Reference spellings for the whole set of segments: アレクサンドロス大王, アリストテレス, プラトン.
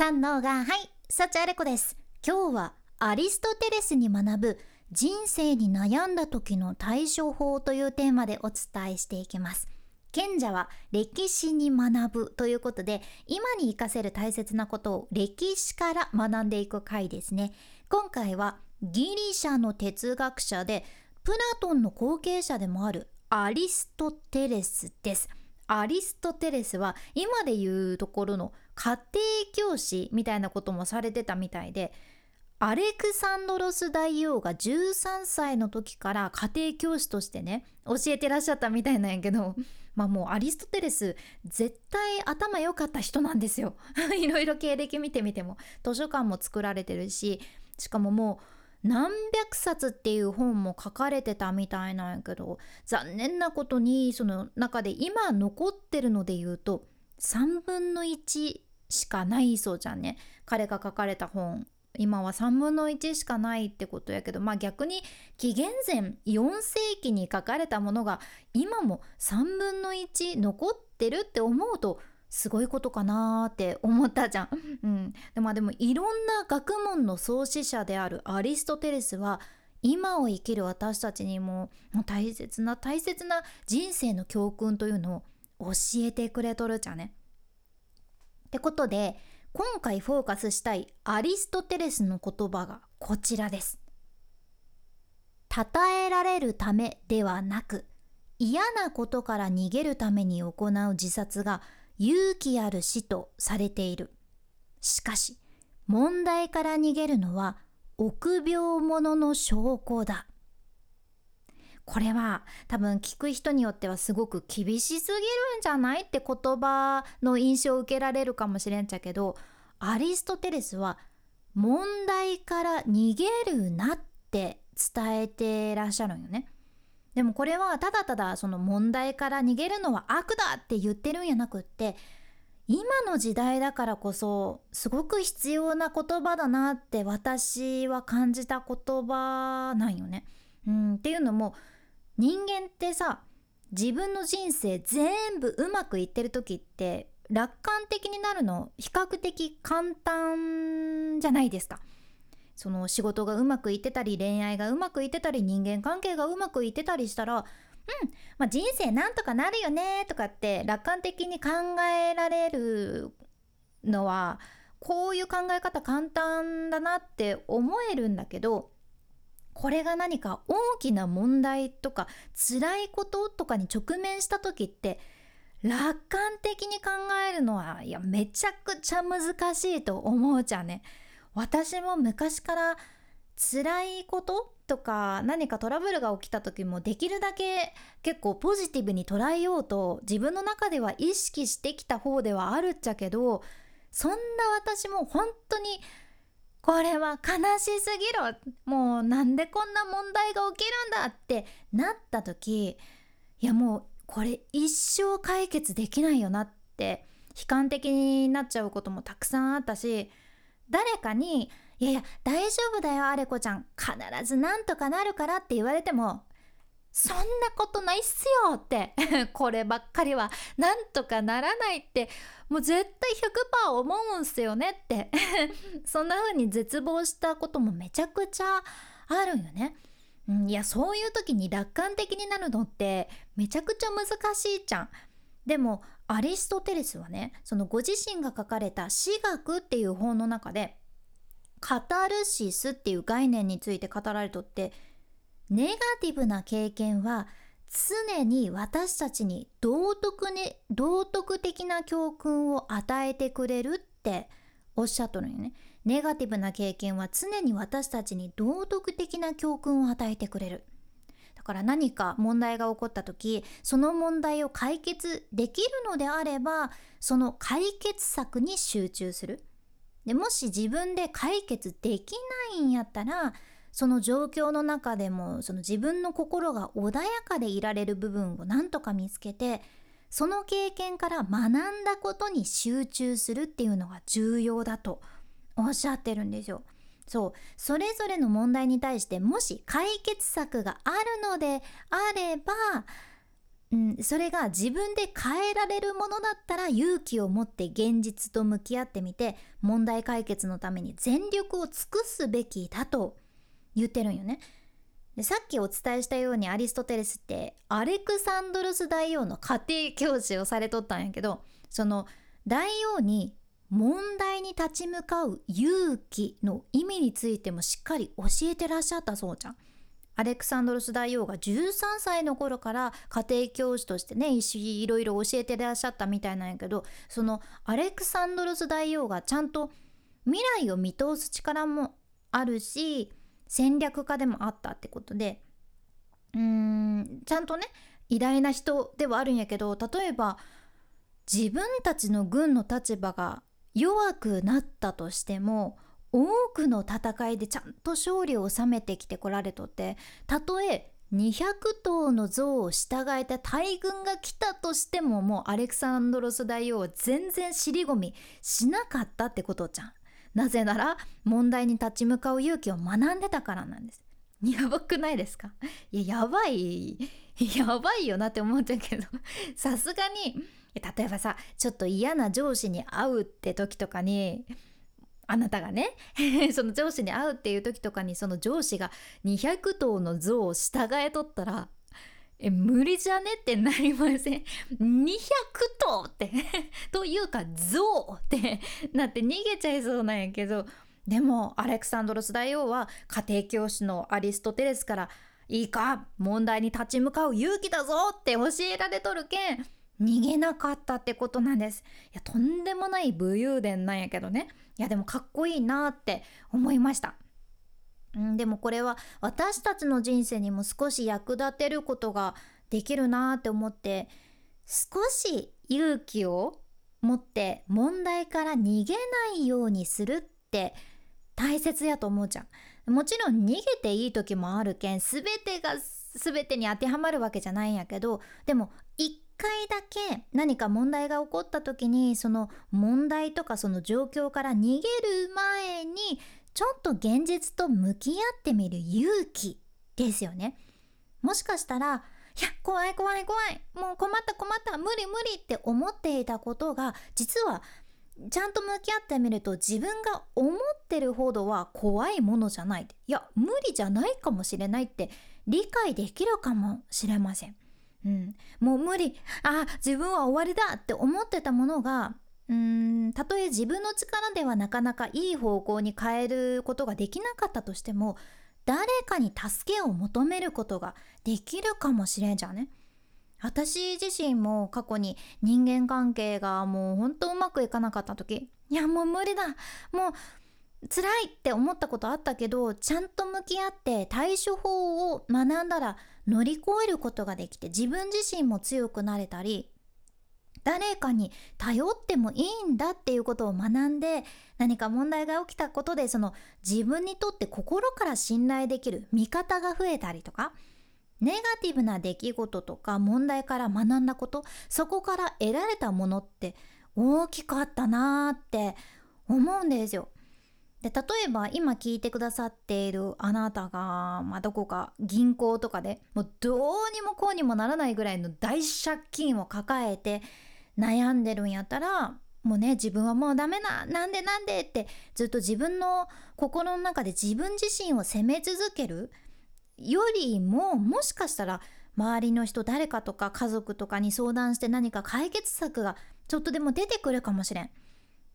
三のがはい、幸あれ子です。今日はアリストテレスに学ぶ人生に悩んだ時の対処法というテーマでお伝えしていきます。賢者は歴史に学ぶということで、今に生かせる大切なことを歴史から学んでいく回ですね。今回はギリシャの哲学者でプラトンの後継者でもあるアリストテレスです。アリストテレスは今でいうところの家庭教師みたいなこともされてたみたいで、アレクサンドロス大王が13歳の時から家庭教師としてね、教えてらっしゃったみたいなんやけど、まあもうアリストテレス絶対頭良かった人なんですよいろいろ経歴見てみても、図書館も作られてるし、しかももう何百冊っていう本も書かれてたみたいなんやけど、残念なことにその中で今残ってるので言うと3分の1しかないそうじゃんね。彼が書かれた本今は3分の1しかないってことやけど、まあ逆に紀元前4世紀に書かれたものが今も3分の1残ってるって思うとすごいことかなーって思ったじゃんでもいろんな学問の創始者であるアリストテレスは、今を生きる私たちにもう大切な人生の教訓というのを教えてくれとるじゃんね。ってことで、今回フォーカスしたいアリストテレスの言葉がこちらです。称えられるためではなく、嫌なことから逃げるために行う自殺が勇気ある死とされている。しかし問題から逃げるのは臆病者の証拠だ。これは多分聞く人によってはすごく厳しすぎるんじゃないって言葉の印象を受けられるかもしれんちゃけど、アリストテレスは問題から逃げるなって伝えてらっしゃるんよね。でもこれはただただその問題から逃げるのは悪だって言ってるんやなくって、今の時代だからこそすごく必要な言葉だなって私は感じた言葉なんよね。っていうのも、人間ってさ、自分の人生全部うまくいってる時って楽観的になるの比較的簡単じゃないですか。その仕事がうまくいってたり、恋愛がうまくいってたり、人間関係がうまくいってたりしたら、人生なんとかなるよねとかって楽観的に考えられるのは、こういう考え方簡単だなって思えるんだけど、これが何か大きな問題とか辛いこととかに直面した時って、楽観的に考えるのはいやめちゃくちゃ難しいと思うじゃんね。私も昔から辛いこととか何かトラブルが起きた時も、できるだけ結構ポジティブに捉えようと自分の中では意識してきた方ではあるっちゃけど、そんな私も本当にこれは悲しすぎろ、もうなんでこんな問題が起きるんだってなった時、いやもうこれ一生解決できないよなって悲観的になっちゃうこともたくさんあったし、誰かにいやいや大丈夫だよあれこちゃん、必ずなんとかなるからって言われても、そんなことないっすよってこればっかりはなんとかならないってもう絶対 100% 思うんすよねってそんな風に絶望したこともめちゃくちゃあるよね。いやそういう時に楽観的になるのってめちゃくちゃ難しいじゃん。でもアリストテレスはね、そのご自身が書かれた史学っていう本の中で、カタルシスっていう概念について語られとって、ネガティブな経験は常に私たちに道徳的な教訓を与えてくれるっておっしゃっとるんよね。ネガティブな経験は常に私たちに道徳的な教訓を与えてくれる。だから何か問題が起こった時、その問題を解決できるのであれば、その解決策に集中する。で、もし自分で解決できないんやったら、その状況の中でもその自分の心が穏やかでいられる部分を何とか見つけて、その経験から学んだことに集中するっていうのが重要だとおっしゃってるんですよ。そう、それぞれの問題に対してもし解決策があるのであれば、それが自分で変えられるものだったら、勇気を持って現実と向き合ってみて、問題解決のために全力を尽くすべきだと言ってるんよね。で、さっきお伝えしたようにアリストテレスってアレクサンドロス大王の家庭教師をされとったんやけど、その大王に問題に立ち向かう勇気の意味についてもしっかり教えてらっしゃったそうじゃん。アレクサンドロス大王が13歳の頃から家庭教師としてね、いろいろ教えてらっしゃったみたいなんやけど、そのアレクサンドロス大王がちゃんと未来を見通す力もあるし、戦略家でもあったってことで、ちゃんとね、偉大な人ではあるんやけど、例えば自分たちの軍の立場が弱くなったとしても、多くの戦いでちゃんと勝利を収めてきてこられとって、たとえ200頭の象を従えて大軍が来たとしても、もうアレクサンドロス大王は全然尻込みしなかったってことじゃん。なぜなら問題に立ち向かう勇気を学んでたからなんです。やばくないですか？いや、やばいよなって思っちゃうけど、さすがに例えばさ、ちょっと嫌な上司に会うって時とかに、あなたがねその上司に会うっていう時とかに、その上司が200頭の象を従えとったら、無理じゃねってなりません？200頭ってというか象ってなって逃げちゃいそうなんやけど、でもアレクサンドロス大王は家庭教師のアリストテレスから、いいか問題に立ち向かう勇気だぞって教えられとるけん、逃げなかったってことなんです。いや、とんでもない武勇伝なんやけどね。いや、でもかっこいいなって思いました。でもこれは私たちの人生にも少し役立てることができるなって思って、少し勇気を持って問題から逃げないようにするって大切やと思うじゃん。もちろん逃げていい時もあるけん、全てに当てはまるわけじゃないんやけど、でも1回だけ何か問題が起こった時に、その問題とかその状況から逃げる前に、ちょっと現実と向き合ってみる勇気ですよね。もしかしたら、いや怖い、もう困った、無理って思っていたことが、実はちゃんと向き合ってみると、自分が思ってるほどは怖いものじゃない、いや無理じゃないかもしれないって理解できるかもしれません。もう無理、自分は終わりだって思ってたものが、たとえ自分の力ではなかなかいい方向に変えることができなかったとしても、誰かに助けを求めることができるかもしれんじゃんね。私自身も過去に人間関係がもう本当うまくいかなかった時、いやもう無理だ、もう辛いって思ったことあったけど、ちゃんと向き合って対処法を学んだら乗り越えることができて、自分自身も強くなれたり、誰かに頼ってもいいんだっていうことを学んで、何か問題が起きたことで、その自分にとって心から信頼できる味方が増えたりとか、ネガティブな出来事とか問題から学んだこと、そこから得られたものって大きかったなって思うんですよ。で、例えば今聞いてくださっているあなたが、どこか銀行とかでもうどうにもこうにもならないぐらいの大借金を抱えて悩んでるんやったら、もうね、自分はもうダメだ、なんでってずっと自分の心の中で自分自身を責め続けるよりも、もしかしたら周りの人、誰かとか家族とかに相談して、何か解決策がちょっとでも出てくるかもしれん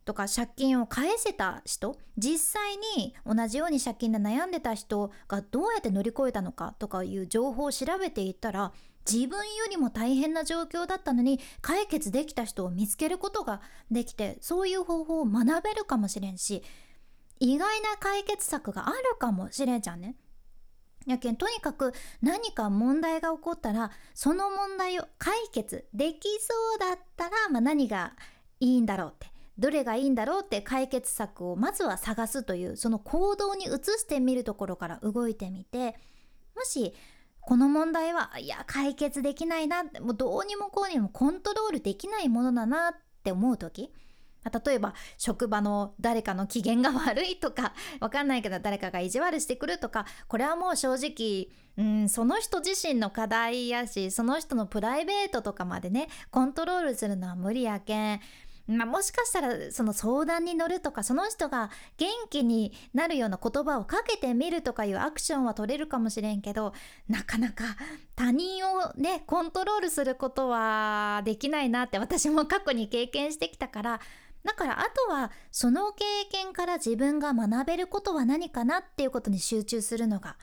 とか、借金を返せた人、実際に同じように借金で悩んでた人がどうやって乗り越えたのかとかいう情報を調べていったら、自分よりも大変な状況だったのに解決できた人を見つけることができて、そういう方法を学べるかもしれんし、意外な解決策があるかもしれんじゃんね。やけん、とにかく何か問題が起こったら、その問題を解決できそうだったら、何がいいんだろうって、どれがいいんだろうって解決策をまずは探すという、その行動に移してみるところから動いてみて、もしこの問題はいや解決できないな、もうどうにもこうにもコントロールできないものだなって思う時、例えば職場の誰かの機嫌が悪いとか、わかんないけど誰かが意地悪してくるとか、これはもう正直その人自身の課題やし、その人のプライベートとかまでねコントロールするのは無理やけん、もしかしたらその相談に乗るとか、その人が元気になるような言葉をかけてみるとかいうアクションは取れるかもしれんけど、なかなか他人をねコントロールすることはできないなって私も過去に経験してきたから、だからあとはその経験から自分が学べることは何かなっていうことに集中するのが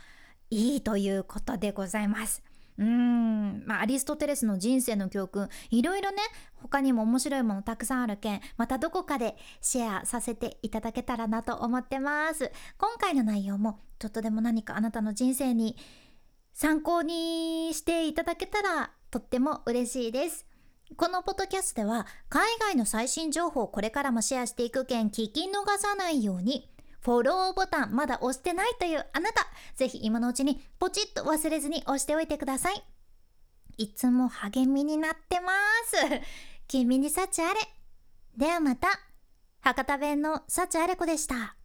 いいということでございます。アリストテレスの人生の教訓、いろいろね他にも面白いものたくさんあるけん、またどこかでシェアさせていただけたらなと思ってます。今回の内容もちょっとでも何かあなたの人生に参考にしていただけたらとっても嬉しいです。このポッドキャストでは海外の最新情報をこれからもシェアしていくけん、聞き逃さないようにフォローボタンまだ押してないというあなた、ぜひ今のうちにポチッと忘れずに押しておいてください。いつも励みになってます君に幸あれ。ではまた。博多弁の幸あれ子でした。